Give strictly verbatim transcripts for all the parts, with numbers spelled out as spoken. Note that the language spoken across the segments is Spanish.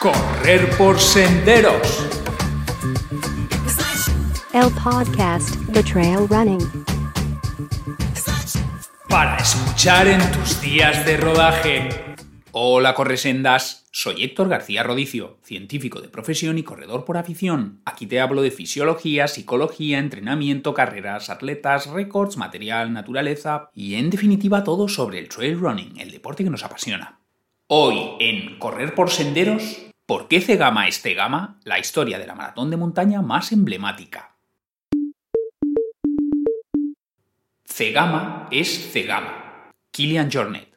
Correr por senderos. El podcast de trail running. Para escuchar en tus días de rodaje. Hola, corresendas. Soy Héctor García Rodicio, científico de profesión y corredor por afición. Aquí te hablo de fisiología, psicología, entrenamiento, carreras, atletas, récords, material, naturaleza y, en definitiva, todo sobre el trail running, el deporte que nos apasiona. Hoy, en Correr por senderos, ¿por qué Zegama es Zegama? La historia de la maratón de montaña más emblemática. Zegama es Zegama. Kilian Jornet.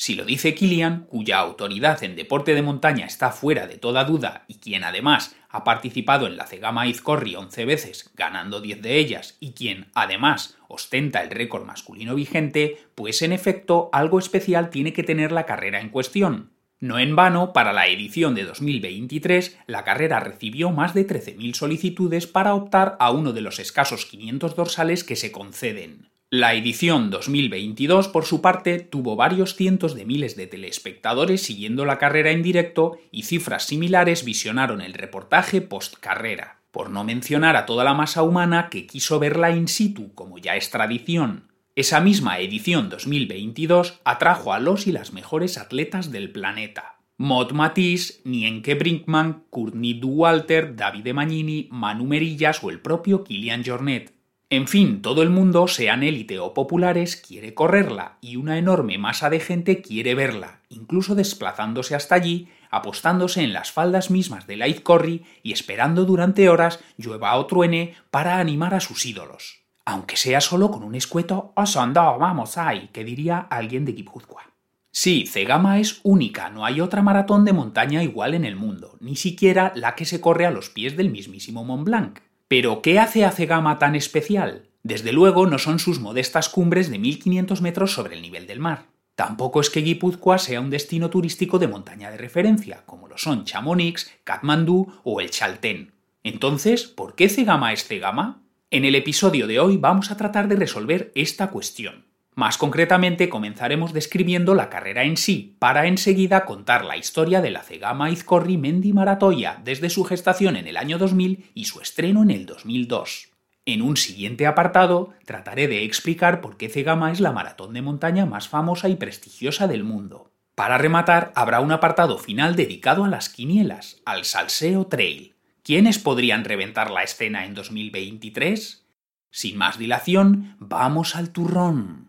Si lo dice Kilian, cuya autoridad en deporte de montaña está fuera de toda duda y quien además ha participado en la Zegama-Aizkorri once veces, ganando diez de ellas, y quien además ostenta el récord masculino vigente, pues en efecto algo especial tiene que tener la carrera en cuestión. No en vano, para la edición de dos mil veintitrés, la carrera recibió más de trece mil solicitudes para optar a uno de los escasos quinientos dorsales que se conceden. La edición dos mil veintidós, por su parte, tuvo varios cientos de miles de telespectadores siguiendo la carrera en directo y cifras similares visionaron el reportaje post-carrera, por no mencionar a toda la masa humana que quiso verla in situ, como ya es tradición. Esa misma edición dos mil veintidós atrajo a los y las mejores atletas del planeta. Maude Mathys, Nienke Brinkman, Courtney Dauwalter, Davide Magnini, Manu Merillas o el propio Kilian Jornet. En fin, todo el mundo, sean élite o populares, quiere correrla y una enorme masa de gente quiere verla, incluso desplazándose hasta allí, apostándose en las faldas mismas de la Aizkorri y esperando durante horas, llueva o truene, para animar a sus ídolos. Aunque sea solo con un escueto «Os ando, vamos ahí», que diría alguien de Gipuzkoa. Sí, Zegama es única, no hay otra maratón de montaña igual en el mundo, ni siquiera la que se corre a los pies del mismísimo Mont-Blanc. ¿Pero qué hace a Zegama tan especial? Desde luego no son sus modestas cumbres de mil quinientos metros sobre el nivel del mar. Tampoco es que Guipúzcoa sea un destino turístico de montaña de referencia, como lo son Chamonix, Katmandú o El Chaltén. Entonces, ¿por qué Zegama es Zegama? En el episodio de hoy vamos a tratar de resolver esta cuestión. Más concretamente, comenzaremos describiendo la carrera en sí, para enseguida contar la historia de la Zegama-Aizkorri Mendi Maratoia desde su gestación en el año dos mil y su estreno en el dos mil dos. En un siguiente apartado, trataré de explicar por qué Zegama es la maratón de montaña más famosa y prestigiosa del mundo. Para rematar, habrá un apartado final dedicado a las quinielas, al salseo trail. ¿Quiénes podrían reventar la escena en dos mil veintitrés? Sin más dilación, ¡vamos al turrón!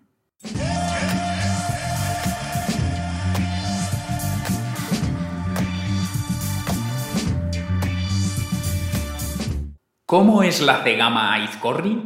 ¿Cómo es la Zegama-Aizkorri?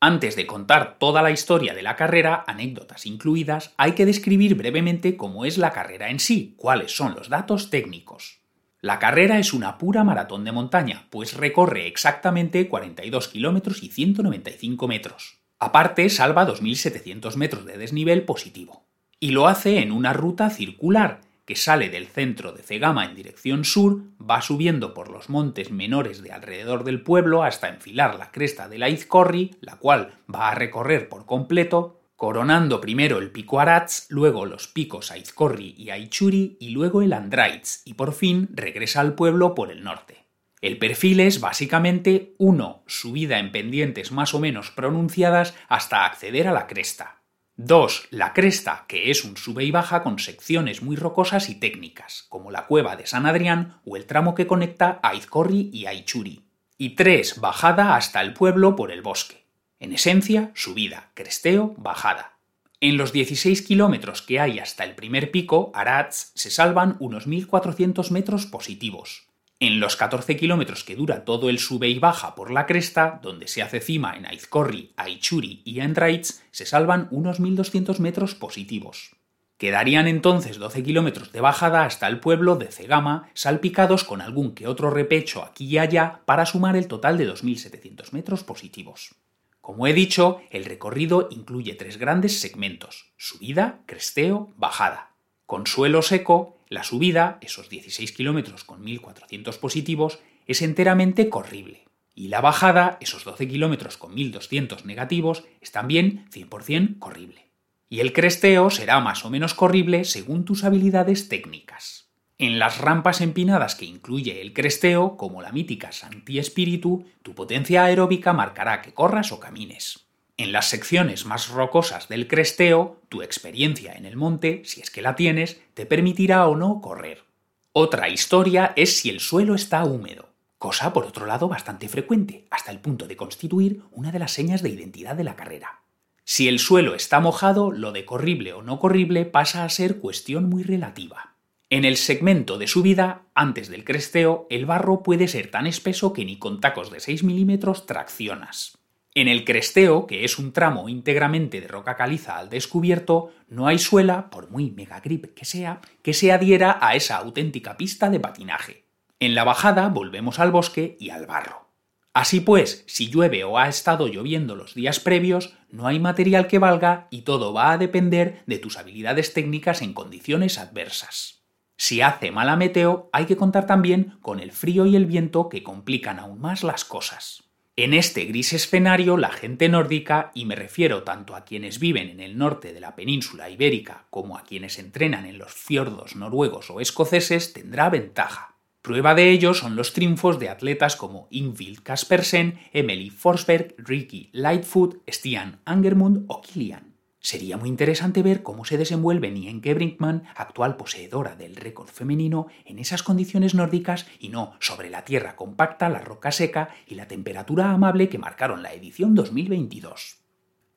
Antes de contar toda la historia de la carrera, anécdotas incluidas, hay que describir brevemente cómo es la carrera en sí, cuáles son los datos técnicos. La carrera es una pura maratón de montaña, pues recorre exactamente cuarenta y dos kilómetros y ciento noventa y cinco metros. Aparte, salva dos mil setecientos metros de desnivel positivo. Y lo hace en una ruta circular, que sale del centro de Zegama en dirección sur, va subiendo por los montes menores de alrededor del pueblo hasta enfilar la cresta de la Aizkorri, la cual va a recorrer por completo, coronando primero el Pico Aratz, luego los picos Aizkorri y Aichuri y luego el Andraitz, y por fin regresa al pueblo por el norte. El perfil es básicamente uno. Subida en pendientes más o menos pronunciadas hasta acceder a la cresta. dos. La cresta, que es un sube y baja con secciones muy rocosas y técnicas, como la cueva de San Adrián o el tramo que conecta a Aizkorri y Aichuri. Y tres. Bajada hasta el pueblo por el bosque. En esencia, subida, cresteo, bajada. En los dieciséis kilómetros que hay hasta el primer pico, Aratz, se salvan unos mil cuatrocientos metros positivos. En los catorce kilómetros que dura todo el sube y baja por la cresta, donde se hace cima en Aizkorri, Aichuri y Andraitz, se salvan unos mil doscientos metros positivos. Quedarían entonces doce kilómetros de bajada hasta el pueblo de Zegama, salpicados con algún que otro repecho aquí y allá para sumar el total de dos mil setecientos metros positivos. Como he dicho, el recorrido incluye tres grandes segmentos: subida, cresteo, bajada. Con suelo seco, la subida, esos dieciséis kilómetros con mil cuatrocientos positivos, es enteramente corrible. Y la bajada, esos doce kilómetros con mil doscientos negativos, es también cien por ciento corrible. y el cresteo será más o menos corrible según tus habilidades técnicas. En las rampas empinadas que incluye el cresteo, como la mítica Santi Espíritu, tu potencia aeróbica marcará que corras o camines. En las secciones más rocosas del cresteo, tu experiencia en el monte, si es que la tienes, te permitirá o no correr. Otra historia es si el suelo está húmedo, cosa por otro lado bastante frecuente, hasta el punto de constituir una de las señas de identidad de la carrera. Si el suelo está mojado, lo de corrible o no corrible pasa a ser cuestión muy relativa. En el segmento de subida, antes del cresteo, el barro puede ser tan espeso que ni con tacos de seis milímetros traccionas. En el cresteo, que es un tramo íntegramente de roca caliza al descubierto, no hay suela, por muy megagrip que sea, que se adhiera a esa auténtica pista de patinaje. En la bajada volvemos al bosque y al barro. Así pues, si llueve o ha estado lloviendo los días previos, no hay material que valga y todo va a depender de tus habilidades técnicas en condiciones adversas. Si hace mala meteo, hay que contar también con el frío y el viento que complican aún más las cosas. En este gris escenario, la gente nórdica, y me refiero tanto a quienes viven en el norte de la península ibérica como a quienes entrenan en los fiordos noruegos o escoceses, tendrá ventaja. Prueba de ello son los triunfos de atletas como Ingvild Kaspersen, Emily Forsberg, Ricky Lightfoot, Stian Angermund o Kilian. Sería muy interesante ver cómo se desenvuelve Nienke Brinkman, actual poseedora del récord femenino, en esas condiciones nórdicas y no sobre la tierra compacta, la roca seca y la temperatura amable que marcaron la edición dos mil veintidós.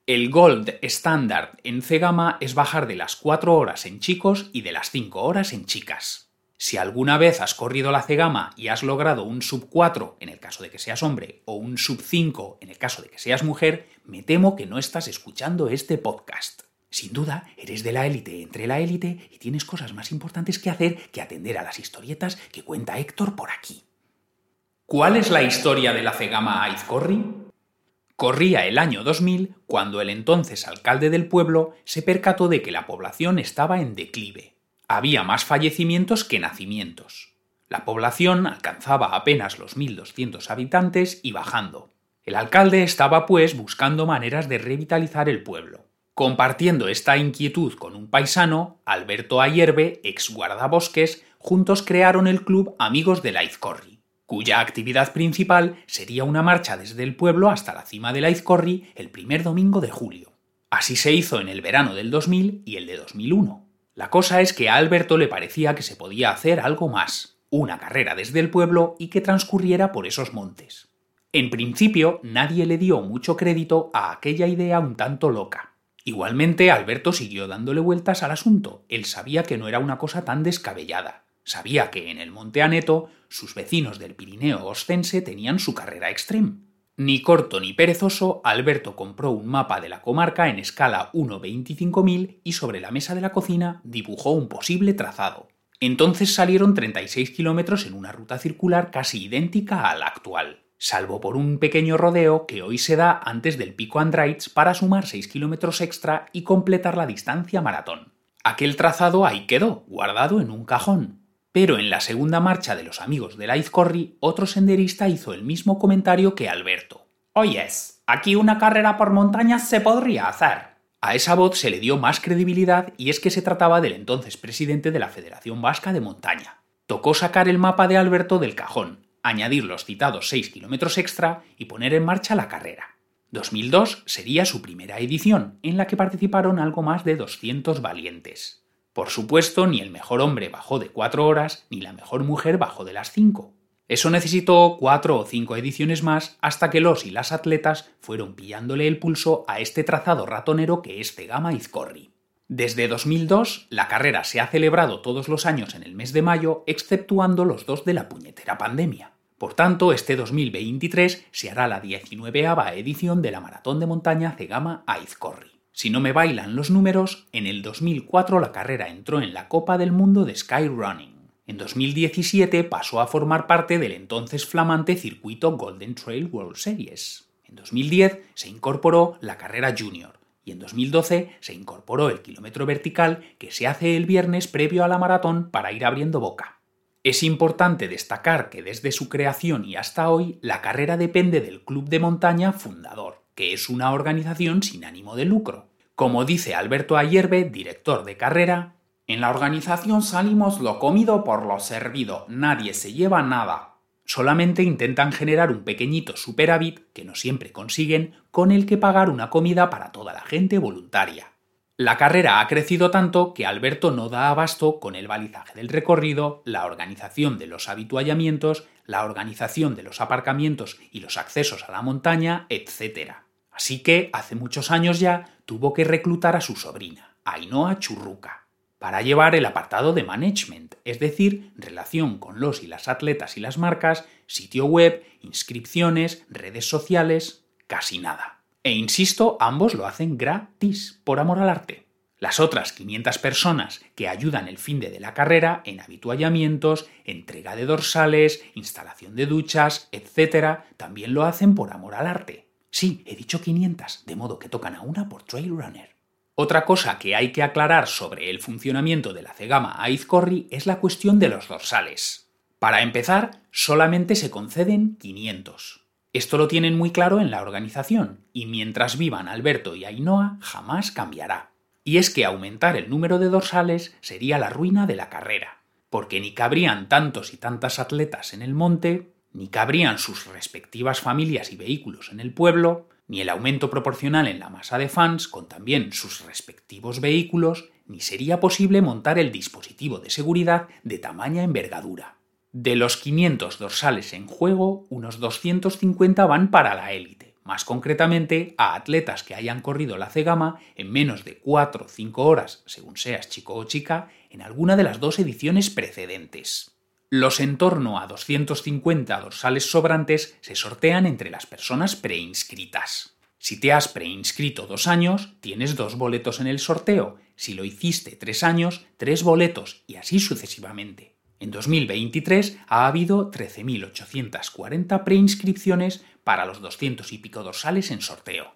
El gold standard en Zegama es bajar de las cuatro horas en chicos y de las cinco horas en chicas. Si alguna vez has corrido la Zegama y has logrado un sub cuatro en el caso de que seas hombre o un sub cinco en el caso de que seas mujer, me temo que no estás escuchando este podcast. Sin duda, eres de la élite entre la élite y tienes cosas más importantes que hacer que atender a las historietas que cuenta Héctor por aquí. ¿Cuál es la historia de la Zegama-Aizkorri? Corría el año dos mil cuando el entonces alcalde del pueblo se percató de que la población estaba en declive. Había más fallecimientos que nacimientos. La población alcanzaba apenas los mil doscientos habitantes y bajando. El alcalde estaba, pues, buscando maneras de revitalizar el pueblo. Compartiendo esta inquietud con un paisano, Alberto Ayerbe, ex guardabosques, juntos crearon el club Amigos de la Aizkorri, cuya actividad principal sería una marcha desde el pueblo hasta la cima de la Aizkorri el primer domingo de julio. Así se hizo en el verano del dos mil y el de dos mil uno. La cosa es que a Alberto le parecía que se podía hacer algo más, una carrera desde el pueblo y que transcurriera por esos montes. En principio, nadie le dio mucho crédito a aquella idea un tanto loca. Igualmente, Alberto siguió dándole vueltas al asunto. Él sabía que no era una cosa tan descabellada. Sabía que en el Monte Aneto, sus vecinos del Pirineo Oscense tenían su carrera extrema. Ni corto ni perezoso, Alberto compró un mapa de la comarca en escala uno veinticinco mil y sobre la mesa de la cocina dibujó un posible trazado. Entonces salieron treinta y seis kilómetros en una ruta circular casi idéntica a la actual, salvo por un pequeño rodeo que hoy se da antes del pico Andraitz para sumar seis kilómetros extra y completar la distancia maratón. Aquel trazado ahí quedó, guardado en un cajón. Pero en la segunda marcha de los Amigos de la Aizkorri, otro senderista hizo el mismo comentario que Alberto. «Oyes, aquí una carrera por montañas se podría hacer». A esa voz se le dio más credibilidad y es que se trataba del entonces presidente de la Federación Vasca de Montaña. Tocó sacar el mapa de Alberto del cajón, añadir los citados seis kilómetros extra y poner en marcha la carrera. dos mil dos sería su primera edición, en la que participaron algo más de doscientos valientes. Por supuesto, ni el mejor hombre bajó de cuatro horas, ni la mejor mujer bajó de las cinco. Eso necesitó cuatro o cinco ediciones más hasta que los y las atletas fueron pillándole el pulso a este trazado ratonero que es Zegama-Aizkorri. Desde dos mil dos, la carrera se ha celebrado todos los años en el mes de mayo, exceptuando los dos de la puñetera pandemia. Por tanto, este dos mil veintitrés se hará la diecinueveava edición de la Maratón de Montaña Zegama-Aizkorri. Si no me bailan los números, en el dos mil cuatro la carrera entró en la Copa del Mundo de Skyrunning. En dos mil diecisiete pasó a formar parte del entonces flamante circuito Golden Trail World Series. En dos mil diez se incorporó la carrera junior y en dos mil doce se incorporó el kilómetro vertical que se hace el viernes previo a la maratón para ir abriendo boca. Es importante destacar que desde su creación y hasta hoy la carrera depende del Club de Montaña Fundador, que es una organización sin ánimo de lucro, Como dice Alberto Ayerbe, director de carrera, en la organización salimos lo comido por lo servido, nadie se lleva nada. Solamente intentan generar un pequeñito superávit, que no siempre consiguen, con el que pagar una comida para toda la gente voluntaria. La carrera ha crecido tanto que Alberto no da abasto con el balizaje del recorrido, la organización de los habituallamientos, la organización de los aparcamientos y los accesos a la montaña, etcétera. Así que, hace muchos años ya, tuvo que reclutar a su sobrina, Ainhoa Churruca, para llevar el apartado de management, es decir, relación con los y las atletas y las marcas, sitio web, inscripciones, redes sociales, casi nada. E insisto, ambos lo hacen gratis, por amor al arte. Las otras quinientas personas que ayudan el finde de la carrera en habituallamientos, entrega de dorsales, instalación de duchas, etcétera, también lo hacen por amor al arte. Sí, he dicho quinientas, de modo que tocan a una por trail runner. Otra cosa que hay que aclarar sobre el funcionamiento de la Zegama-Aizkorri es la cuestión de los dorsales. Para empezar, solamente se conceden quinientos. Esto lo tienen muy claro en la organización, y mientras vivan Alberto y Ainhoa jamás cambiará. Y es que aumentar el número de dorsales sería la ruina de la carrera, porque ni cabrían tantos y tantas atletas en el monte, ni cabrían sus respectivas familias y vehículos en el pueblo, ni el aumento proporcional en la masa de fans con también sus respectivos vehículos, ni sería posible montar el dispositivo de seguridad de tamaña envergadura. De los quinientos dorsales en juego, unos doscientos cincuenta van para la élite, más concretamente a atletas que hayan corrido la Zegama en menos de cuatro o cinco horas, según seas chico o chica, en alguna de las dos ediciones precedentes. Los en torno a doscientos cincuenta dorsales sobrantes se sortean entre las personas preinscritas. Si te has preinscrito dos años, tienes dos boletos en el sorteo. Si lo hiciste tres años, tres boletos, y así sucesivamente. En dos mil veintitrés ha habido trece mil ochocientas cuarenta preinscripciones para los doscientos y pico dorsales en sorteo.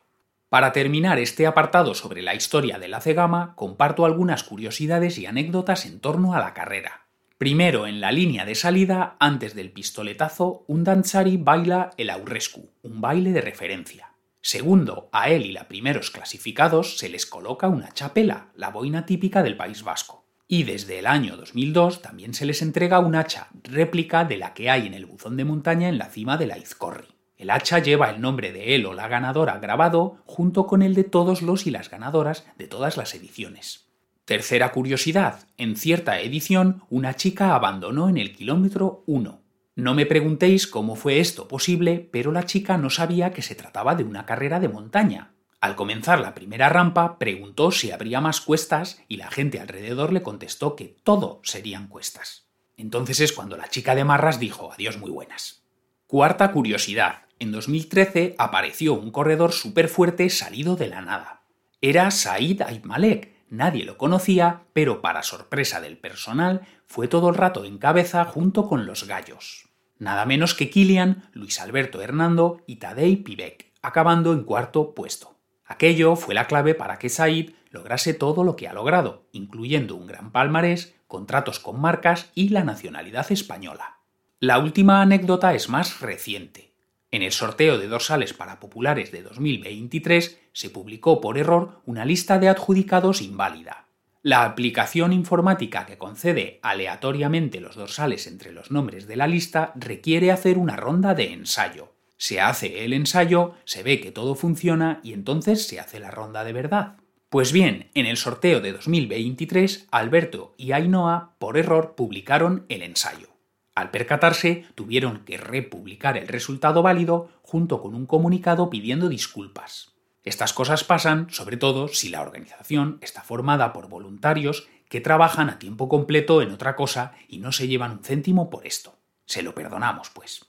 Para terminar este apartado sobre la historia de la Zegama, comparto algunas curiosidades y anécdotas en torno a la carrera. Primero, en la línea de salida, antes del pistoletazo, un danzari baila el aurresku, un baile de referencia. Segundo, a él y la primeros clasificados se les coloca una txapela, la boina típica del País Vasco. Y desde el año dos mil dos también se les entrega un hacha, réplica de la que hay en el buzón de montaña en la cima de la Aizkorri. El hacha lleva el nombre de él o la ganadora grabado, junto con el de todos los y las ganadoras de todas las ediciones. Tercera curiosidad, en cierta edición una chica abandonó en el kilómetro uno. No me preguntéis cómo fue esto posible, pero la chica no sabía que se trataba de una carrera de montaña. Al comenzar la primera rampa, preguntó si habría más cuestas y la gente alrededor le contestó que todo serían cuestas. Entonces es cuando la chica de marras dijo adiós muy buenas. Cuarta curiosidad, en dos mil trece apareció un corredor superfuerte salido de la nada. Era Said Aitmalek. Nadie lo conocía, pero para sorpresa del personal, fue todo el rato en cabeza junto con los gallos. Nada menos que Kilian, Luis Alberto Hernando y Tadej Pivek, acabando en cuarto puesto. Aquello fue la clave para que Said lograse todo lo que ha logrado, incluyendo un gran palmarés, contratos con marcas y la nacionalidad española. La última anécdota es más reciente. En el sorteo de dorsales para populares de dos mil veintitrés se publicó por error una lista de adjudicados inválida. La aplicación informática que concede aleatoriamente los dorsales entre los nombres de la lista requiere hacer una ronda de ensayo. Se hace el ensayo, se ve que todo funciona y entonces se hace la ronda de verdad. Pues bien, en el sorteo de dos mil veintitrés, Alberto y Ainhoa, por error, publicaron el ensayo. Al percatarse, tuvieron que republicar el resultado válido junto con un comunicado pidiendo disculpas. Estas cosas pasan, sobre todo, si la organización está formada por voluntarios que trabajan a tiempo completo en otra cosa y no se llevan un céntimo por esto. Se lo perdonamos, pues.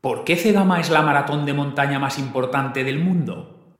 ¿Por qué Zegama es la maratón de montaña más importante del mundo?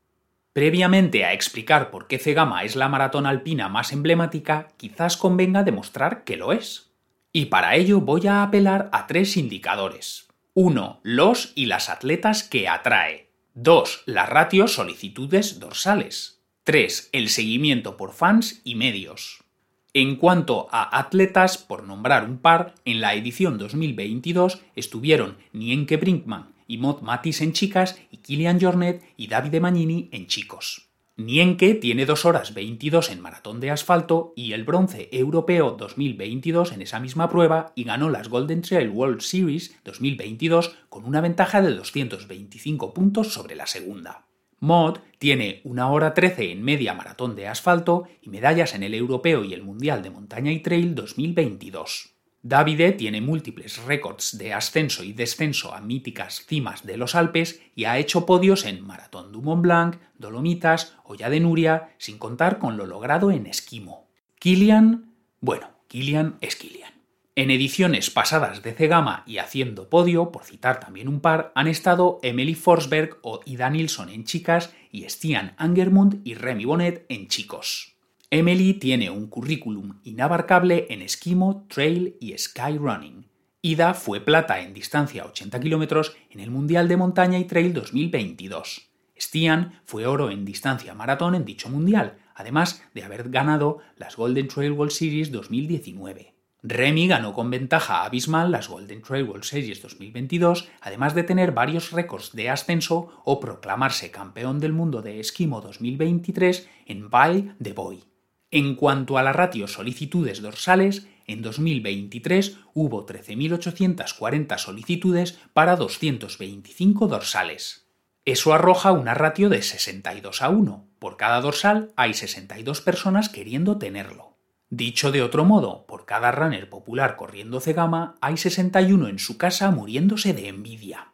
Previamente a explicar por qué Zegama es la maratón alpina más emblemática, quizás convenga demostrar que lo es. Y para ello voy a apelar a tres indicadores. uno. Los y las atletas que atrae. dos. La ratio solicitudes dorsales. tres. El seguimiento por fans y medios. En cuanto a atletas, por nombrar un par, en la edición dos mil veintidós estuvieron Nienke Brinkman y Maude Mathys en chicas y Kilian Jornet y Davide Magnini en chicos. Nienke tiene dos horas veintidós en maratón de asfalto y el bronce europeo dos mil veintidós en esa misma prueba y ganó las Golden Trail World Series dos mil veintidós con una ventaja de doscientos veinticinco puntos sobre la segunda. Maude tiene una hora trece en media maratón de asfalto y medallas en el europeo y el mundial de montaña y trail dos mil veintidós. Davide tiene múltiples récords de ascenso y descenso a míticas cimas de los Alpes y ha hecho podios en Maratón du Mont-Blanc, Dolomitas, Hoya de Nuria, sin contar con lo logrado en esquimo. Kilian, bueno, Kilian es Kilian. En ediciones pasadas de Zegama y haciendo podio, por citar también un par, han estado Emily Forsberg o Ida Nilsson en chicas y Stian Angermund y Remy Bonnet en chicos. Emily tiene un currículum inabarcable en esquimo, trail y skyrunning. Ida fue plata en distancia ochenta kilómetros en el Mundial de Montaña y Trail dos mil veintidós. Stian fue oro en distancia maratón en dicho mundial, además de haber ganado las Golden Trail World Series dos mil diecinueve. Remy ganó con ventaja abismal las Golden Trail World Series dos mil veintidós, además de tener varios récords de ascenso o proclamarse campeón del mundo de esquimo dos mil veintitrés en Vall de Bois. En cuanto a la ratio solicitudes dorsales, en dos mil veintitrés hubo trece mil ochocientas cuarenta solicitudes para doscientos veinticinco dorsales. Eso arroja una ratio de sesenta y dos a uno. Por cada dorsal hay sesenta y dos personas queriendo tenerlo. Dicho de otro modo, por cada runner popular corriendo Zegama, hay sesenta y uno en su casa muriéndose de envidia.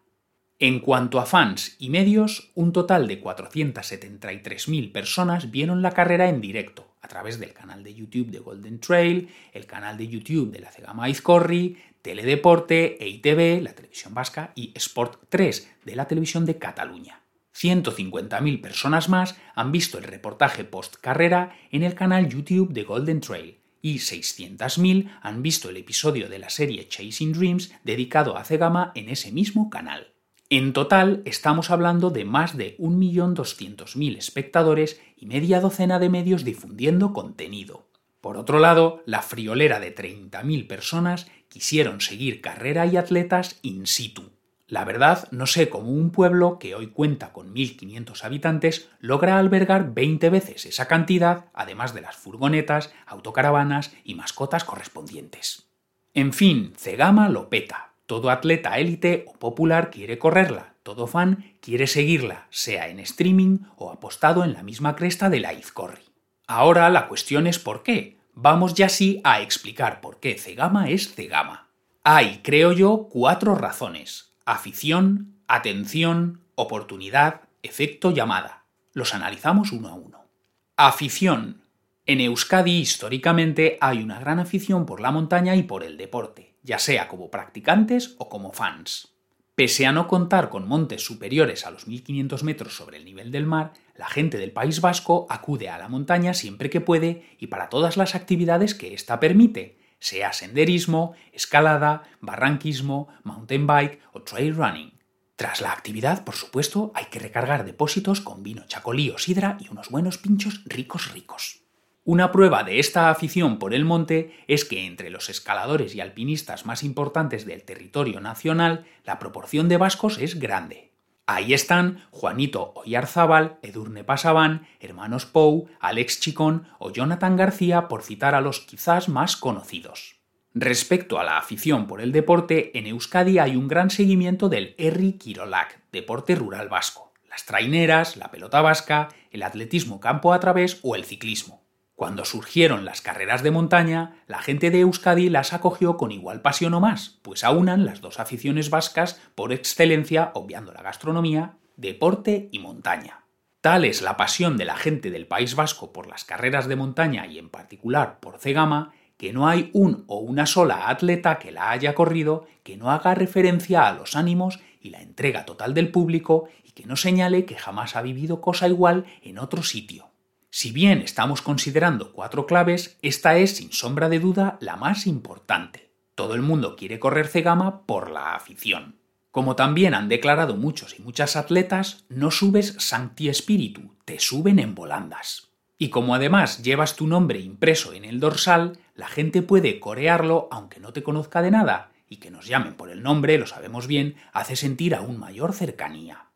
En cuanto a fans y medios, un total de cuatrocientas setenta y tres mil personas vieron la carrera en directo, a través del canal de YouTube de Golden Trail, el canal de YouTube de la Zegama-Aizkorri, Teledeporte, E I Te Be, la televisión vasca y Sport tres de la televisión de Cataluña. ciento cincuenta mil personas más han visto el reportaje post-carrera en el canal YouTube de Golden Trail y seiscientas mil han visto el episodio de la serie Chasing Dreams dedicado a Zegama en ese mismo canal. En total, estamos hablando de más de un millón doscientos mil espectadores y media docena de medios difundiendo contenido. Por otro lado, la friolera de treinta mil personas quisieron seguir carrera y atletas in situ. La verdad, no sé cómo un pueblo que hoy cuenta con mil quinientos habitantes logra albergar veinte veces esa cantidad, además de las furgonetas, autocaravanas y mascotas correspondientes. En fin, Zegama lo peta. Todo atleta élite o popular quiere correrla, todo fan quiere seguirla, sea en streaming o apostado en la misma cresta de la Aizkorri. Ahora la cuestión es por qué. Vamos ya sí a explicar por qué Zegama es Zegama. Hay, creo yo, cuatro razones: afición, atención, oportunidad, efecto llamada. Los analizamos uno a uno. Afición. En Euskadi, históricamente, hay una gran afición por la montaña y por el deporte, ya sea como practicantes o como fans. Pese a no contar con montes superiores a los mil quinientos metros sobre el nivel del mar, la gente del País Vasco acude a la montaña siempre que puede y para todas las actividades que ésta permite, sea senderismo, escalada, barranquismo, mountain bike o trail running. Tras la actividad, por supuesto, hay que recargar depósitos con vino, chacolío, sidra y unos buenos pinchos ricos ricos. Una prueba de esta afición por el monte es que entre los escaladores y alpinistas más importantes del territorio nacional, la proporción de vascos es grande. Ahí están Juanito Oyarzábal, Edurne Pasaban, Hermanos Pou, Alex Chicón o Jonathan García, por citar a los quizás más conocidos. Respecto a la afición por el deporte, en Euskadi hay un gran seguimiento del herri kirolak, deporte rural vasco, las traineras, la pelota vasca, el atletismo campo a través o el ciclismo. Cuando surgieron las carreras de montaña, la gente de Euskadi las acogió con igual pasión o más, pues aunan las dos aficiones vascas por excelencia, obviando la gastronomía, deporte y montaña. Tal es la pasión de la gente del País Vasco por las carreras de montaña y en particular por Zegama, que no hay un o una sola atleta que la haya corrido que no haga referencia a los ánimos y la entrega total del público y que no señale que jamás ha vivido cosa igual en otro sitio. Si bien estamos considerando cuatro claves, esta es sin sombra de duda la más importante. Todo el mundo quiere correr Zegama por la afición. Como también han declarado muchos y muchas atletas, no subes Santi Espíritu, te suben en volandas. Y como además llevas tu nombre impreso en el dorsal, la gente puede corearlo aunque no te conozca de nada, y que nos llamen por el nombre, lo sabemos bien, hace sentir aún mayor cercanía.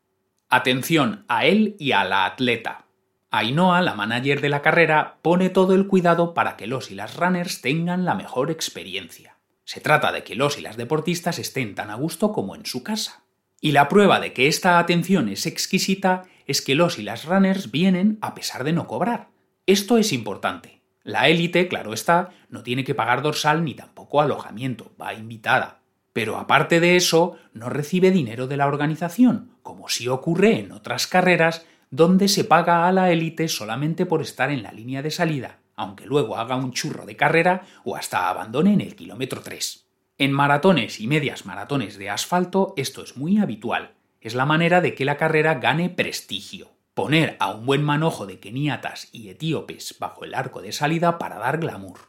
Atención a él y a la atleta. Ainhoa, la manager de la carrera, pone todo el cuidado para que los y las runners tengan la mejor experiencia. Se trata de que los y las deportistas estén tan a gusto como en su casa. Y la prueba de que esta atención es exquisita es que los y las runners vienen a pesar de no cobrar. Esto es importante. La élite, claro está, no tiene que pagar dorsal ni tampoco alojamiento, va invitada. Pero aparte de eso, no recibe dinero de la organización, como sí ocurre en otras carreras donde se paga a la élite solamente por estar en la línea de salida, aunque luego haga un churro de carrera o hasta abandone en el kilómetro tres. En maratones y medias maratones de asfalto esto es muy habitual. Es la manera de que la carrera gane prestigio. Poner a un buen manojo de keniatas y etíopes bajo el arco de salida para dar glamour.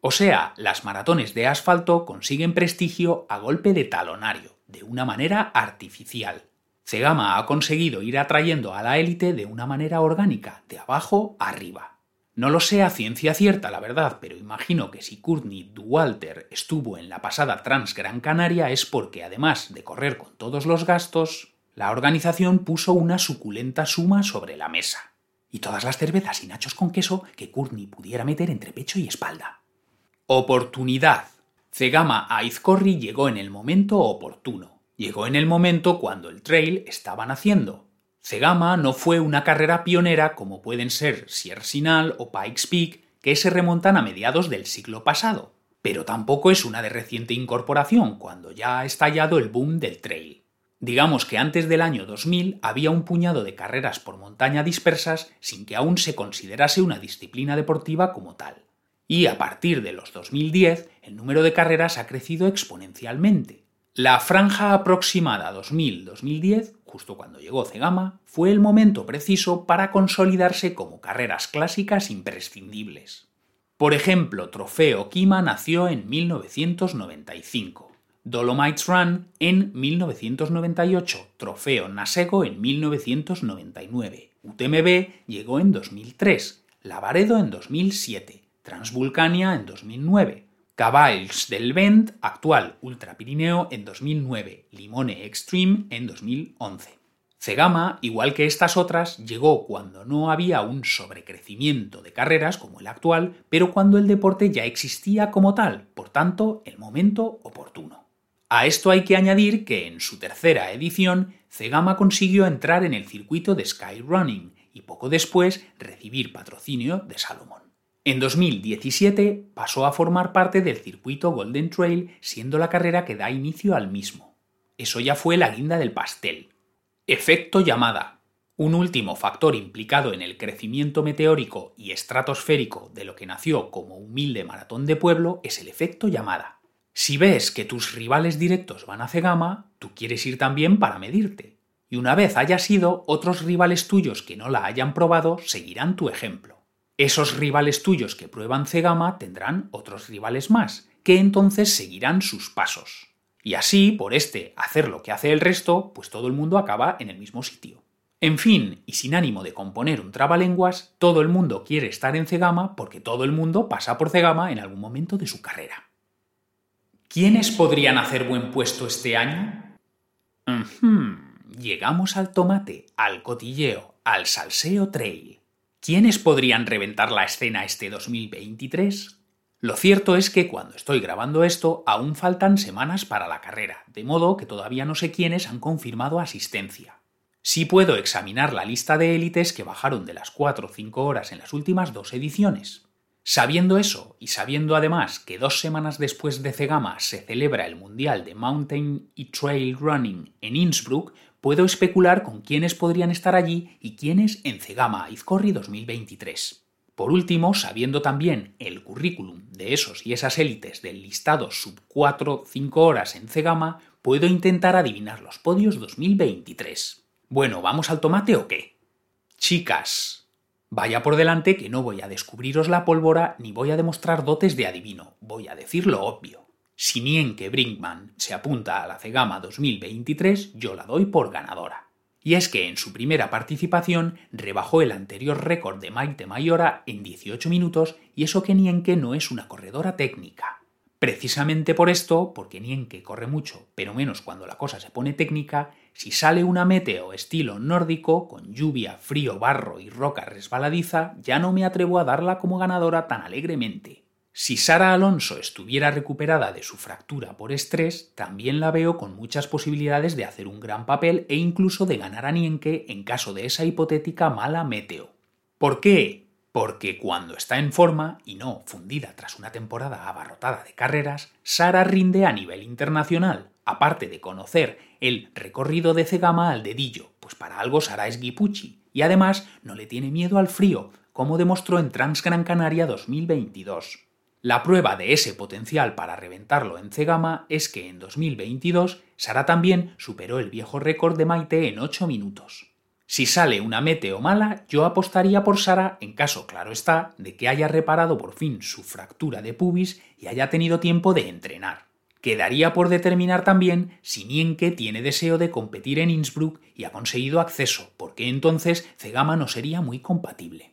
O sea, las maratones de asfalto consiguen prestigio a golpe de talonario, de una manera artificial. Zegama ha conseguido ir atrayendo a la élite de una manera orgánica, de abajo arriba. No lo sé a ciencia cierta, la verdad, pero imagino que si Courtney Dauwalter estuvo en la pasada Transgran Canaria es porque, además de correr con todos los gastos, la organización puso una suculenta suma sobre la mesa. Y todas las cervezas y nachos con queso que Courtney pudiera meter entre pecho y espalda. Oportunidad. Zegama-Aizkorri llegó en el momento oportuno. Llegó en el momento cuando el trail estaba naciendo. Zegama no fue una carrera pionera como pueden ser Sierre-Sinal o Pikes Peak, que se remontan a mediados del siglo pasado, pero tampoco es una de reciente incorporación cuando ya ha estallado el boom del trail. Digamos que antes del año dos mil había un puñado de carreras por montaña dispersas sin que aún se considerase una disciplina deportiva como tal. Y a partir de los dos mil diez el número de carreras ha crecido exponencialmente. La franja aproximada dos mil a dos mil diez, justo cuando llegó Zegama, fue el momento preciso para consolidarse como carreras clásicas imprescindibles. Por ejemplo, Trofeo Kima nació en mil novecientos noventa y cinco, Dolomites Run en mil novecientos noventa y ocho, Trofeo Nasego en mil novecientos noventa y nueve, U T M B llegó en dos mil tres, Lavaredo en dos mil siete, Transvulcania en dos mil nueve, Cavalls del Vent, actual Ultra Pirineo, en dos mil nueve, Limone Extreme en dos mil once. Zegama, igual que estas otras, llegó cuando no había un sobrecrecimiento de carreras como el actual, pero cuando el deporte ya existía como tal, por tanto, el momento oportuno. A esto hay que añadir que en su tercera edición, Zegama consiguió entrar en el circuito de Skyrunning y poco después recibir patrocinio de Salomón. En dos mil diecisiete pasó a formar parte del circuito Golden Trail, siendo la carrera que da inicio al mismo. Eso ya fue la guinda del pastel. Efecto llamada. Un último factor implicado en el crecimiento meteórico y estratosférico de lo que nació como humilde maratón de pueblo es el efecto llamada. Si ves que tus rivales directos van a Zegama, tú quieres ir también para medirte. Y una vez hayas ido, otros rivales tuyos que no la hayan probado seguirán tu ejemplo. Esos rivales tuyos que prueban Zegama tendrán otros rivales más, que entonces seguirán sus pasos. Y así, por este hacer lo que hace el resto, pues todo el mundo acaba en el mismo sitio. En fin, y sin ánimo de componer un trabalenguas, todo el mundo quiere estar en Zegama porque todo el mundo pasa por Zegama en algún momento de su carrera. ¿Quiénes podrían hacer buen puesto este año? Uh-huh. Llegamos al tomate, al cotilleo, al salseo trail. ¿Quiénes podrían reventar la escena este dos mil veintitrés? Lo cierto es que cuando estoy grabando esto aún faltan semanas para la carrera, de modo que todavía no sé quiénes han confirmado asistencia. Sí puedo examinar la lista de élites que bajaron de las cuatro o cinco horas en las últimas dos ediciones. Sabiendo eso, y sabiendo además que dos semanas después de Zegama se celebra el Mundial de Mountain y Trail Running en Innsbruck, puedo especular con quiénes podrían estar allí y quiénes en Zegama-Aizkorri dos mil veintitrés. Por último, sabiendo también el currículum de esos y esas élites del listado sub cuatro a cinco horas en Zegama, puedo intentar adivinar los podios dos mil veintitrés. Bueno, ¿vamos al tomate o qué? Chicas, vaya por delante que no voy a descubriros la pólvora ni voy a demostrar dotes de adivino, voy a decir lo obvio. Si Nienke Brinkman se apunta a la Zegama dos mil veintitrés, yo la doy por ganadora. Y es que en su primera participación rebajó el anterior récord de Maite Maiora en dieciocho minutos, y eso que Nienke no es una corredora técnica. Precisamente por esto, porque Nienke corre mucho, pero menos cuando la cosa se pone técnica, Si sale una meteo estilo nórdico, con lluvia, frío, barro y roca resbaladiza, ya no me atrevo a darla como ganadora tan alegremente. Si Sara Alonso estuviera recuperada de su fractura por estrés, también la veo con muchas posibilidades de hacer un gran papel e incluso de ganar a Nienke en caso de esa hipotética mala meteo. ¿Por qué? Porque cuando está en forma, y no fundida tras una temporada abarrotada de carreras, Sara rinde a nivel internacional, aparte de conocer el recorrido de Zegama al dedillo, pues para algo Sara es guipúchi, y además no le tiene miedo al frío, como demostró en Transgran Canaria dos mil veintidós. La prueba de ese potencial para reventarlo en Zegama es que en dos mil veintidós Sara también superó el viejo récord de Maite en ocho minutos. Si sale una meteo mala, yo apostaría por Sara en caso, claro está, de que haya reparado por fin su fractura de pubis y haya tenido tiempo de entrenar. Quedaría por determinar también si Nienke tiene deseo de competir en Innsbruck y ha conseguido acceso, porque entonces Zegama no sería muy compatible.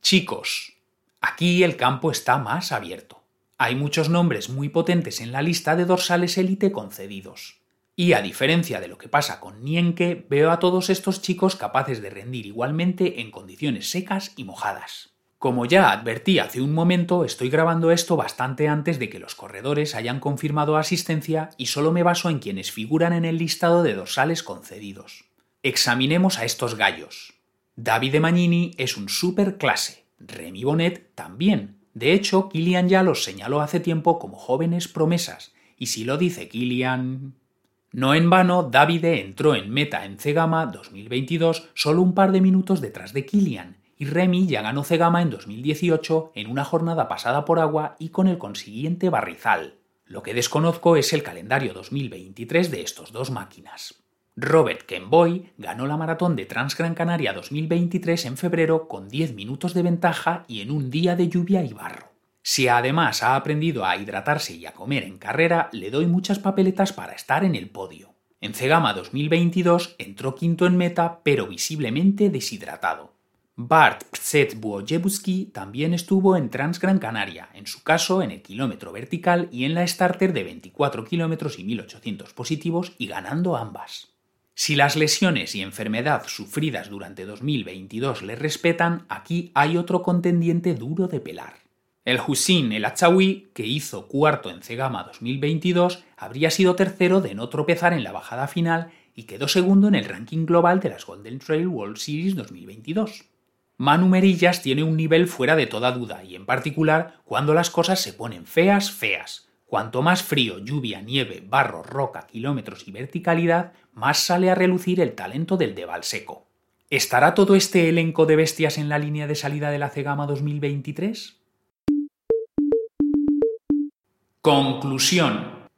Chicos, aquí el campo está más abierto. Hay muchos nombres muy potentes en la lista de dorsales élite concedidos. Y a diferencia de lo que pasa con Nienke, veo a todos estos chicos capaces de rendir igualmente en condiciones secas y mojadas. Como ya advertí hace un momento, estoy grabando esto bastante antes de que los corredores hayan confirmado asistencia y solo me baso en quienes figuran en el listado de dorsales concedidos. Examinemos a estos gallos. Davide Magnini es un super clase. Remy Bonnet también. De hecho, Kilian ya los señaló hace tiempo como jóvenes promesas. Y si lo dice Kilian... No en vano, Davide entró en meta en Zegama dos mil veintidós solo un par de minutos detrás de Kilian, y Remy ya ganó Zegama en dos mil dieciocho en una jornada pasada por agua y con el consiguiente barrizal. Lo que desconozco es el calendario dos mil veintitrés de estos dos máquinas. Robert Kenboy ganó la maratón de Transgran Canaria dos mil veintitrés en febrero con diez minutos de ventaja y en un día de lluvia y barro. Si además ha aprendido a hidratarse y a comer en carrera, le doy muchas papeletas para estar en el podio. En Zegama dos mil veintidós entró quinto en meta, pero visiblemente deshidratado. Bart Pszedbuojebuski también estuvo en Transgran Canaria, en su caso en el kilómetro vertical y en la starter de veinticuatro kilómetros y mil ochocientos positivos, y ganando ambas. Si las lesiones y enfermedad sufridas durante dos mil veintidós le respetan, aquí hay otro contendiente duro de pelar. El Hussein El Achawi, que hizo cuarto en Zegama dos mil veintidós, habría sido tercero de no tropezar en la bajada final y quedó segundo en el ranking global de las Golden Trail World Series dos mil veintidós. Manu Merillas tiene un nivel fuera de toda duda y en particular cuando las cosas se ponen feas, feas. Cuanto más frío, lluvia, nieve, barro, roca, kilómetros y verticalidad, más sale a relucir el talento del de Valseco. ¿Estará todo este elenco de bestias en la línea de salida de la Zegama dos mil veintitrés? Conclusión.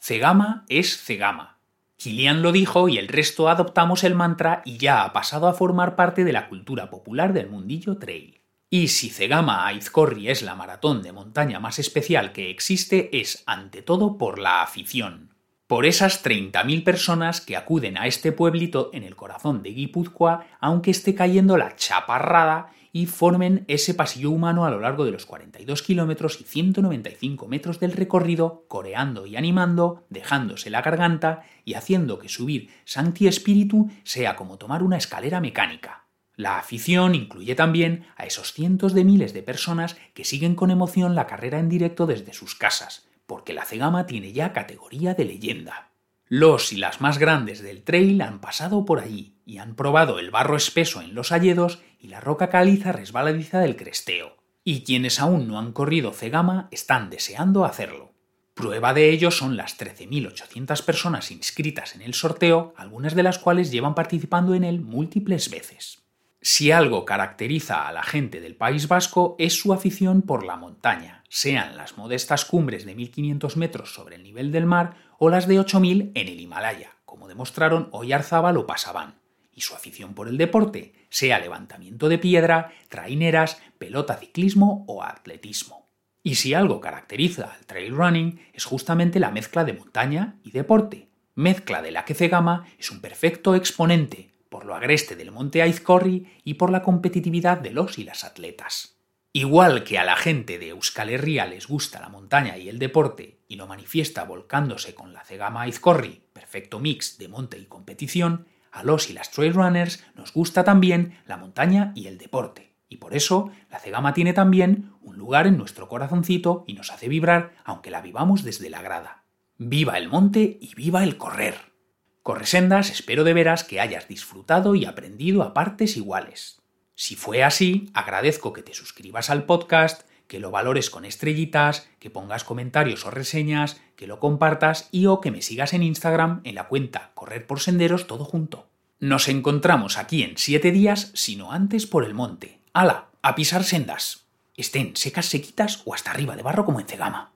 Zegama es Zegama. Kilian lo dijo y el resto adoptamos el mantra y ya ha pasado a formar parte de la cultura popular del mundillo trail. Y si Zegama-Aizkorri es la maratón de montaña más especial que existe, es ante todo por la afición. Por esas treinta mil personas que acuden a este pueblito en el corazón de Guipúzcoa, aunque esté cayendo la chaparrada, y formen ese pasillo humano a lo largo de los cuarenta y dos kilómetros y ciento noventa y cinco metros del recorrido, coreando y animando, dejándose la garganta y haciendo que subir Santi Espíritu sea como tomar una escalera mecánica. La afición incluye también a esos cientos de miles de personas que siguen con emoción la carrera en directo desde sus casas, porque la Zegama tiene ya categoría de leyenda. Los y las más grandes del trail han pasado por allí y han probado el barro espeso en los hayedos y la roca caliza resbaladiza del cresteo. Y quienes aún no han corrido Zegama están deseando hacerlo. Prueba de ello son las trece mil ochocientas personas inscritas en el sorteo, algunas de las cuales llevan participando en él múltiples veces. Si algo caracteriza a la gente del País Vasco es su afición por la montaña, sean las modestas cumbres de mil quinientos metros sobre el nivel del mar o las de ocho mil en el Himalaya, como demostraron hoy Oyarzábal o Pasaban, y su afición por el deporte, sea levantamiento de piedra, traineras, pelota, ciclismo o atletismo. Y si algo caracteriza al trail running es justamente la mezcla de montaña y deporte, mezcla de la que Zegama es un perfecto exponente, por lo agreste del monte Aizkorri y por la competitividad de los y las atletas. Igual que a la gente de Euskal Herria les gusta la montaña y el deporte, y lo manifiesta volcándose con la Zegama-Aizkorri, perfecto mix de monte y competición, a los y las trailrunners nos gusta también la montaña y el deporte, y por eso la Zegama tiene también un lugar en nuestro corazoncito y nos hace vibrar aunque la vivamos desde la grada. ¡Viva el monte y viva el correr! Corresendas, espero de veras que hayas disfrutado y aprendido a partes iguales. Si fue así, agradezco que te suscribas al podcast, que lo valores con estrellitas, que pongas comentarios o reseñas, que lo compartas y o que me sigas en Instagram en la cuenta Correr por Senderos todo junto. Nos encontramos aquí en siete días, sino antes por el monte. ¡Hala! ¡A pisar sendas! Estén secas, sequitas o hasta arriba de barro como en Zegama.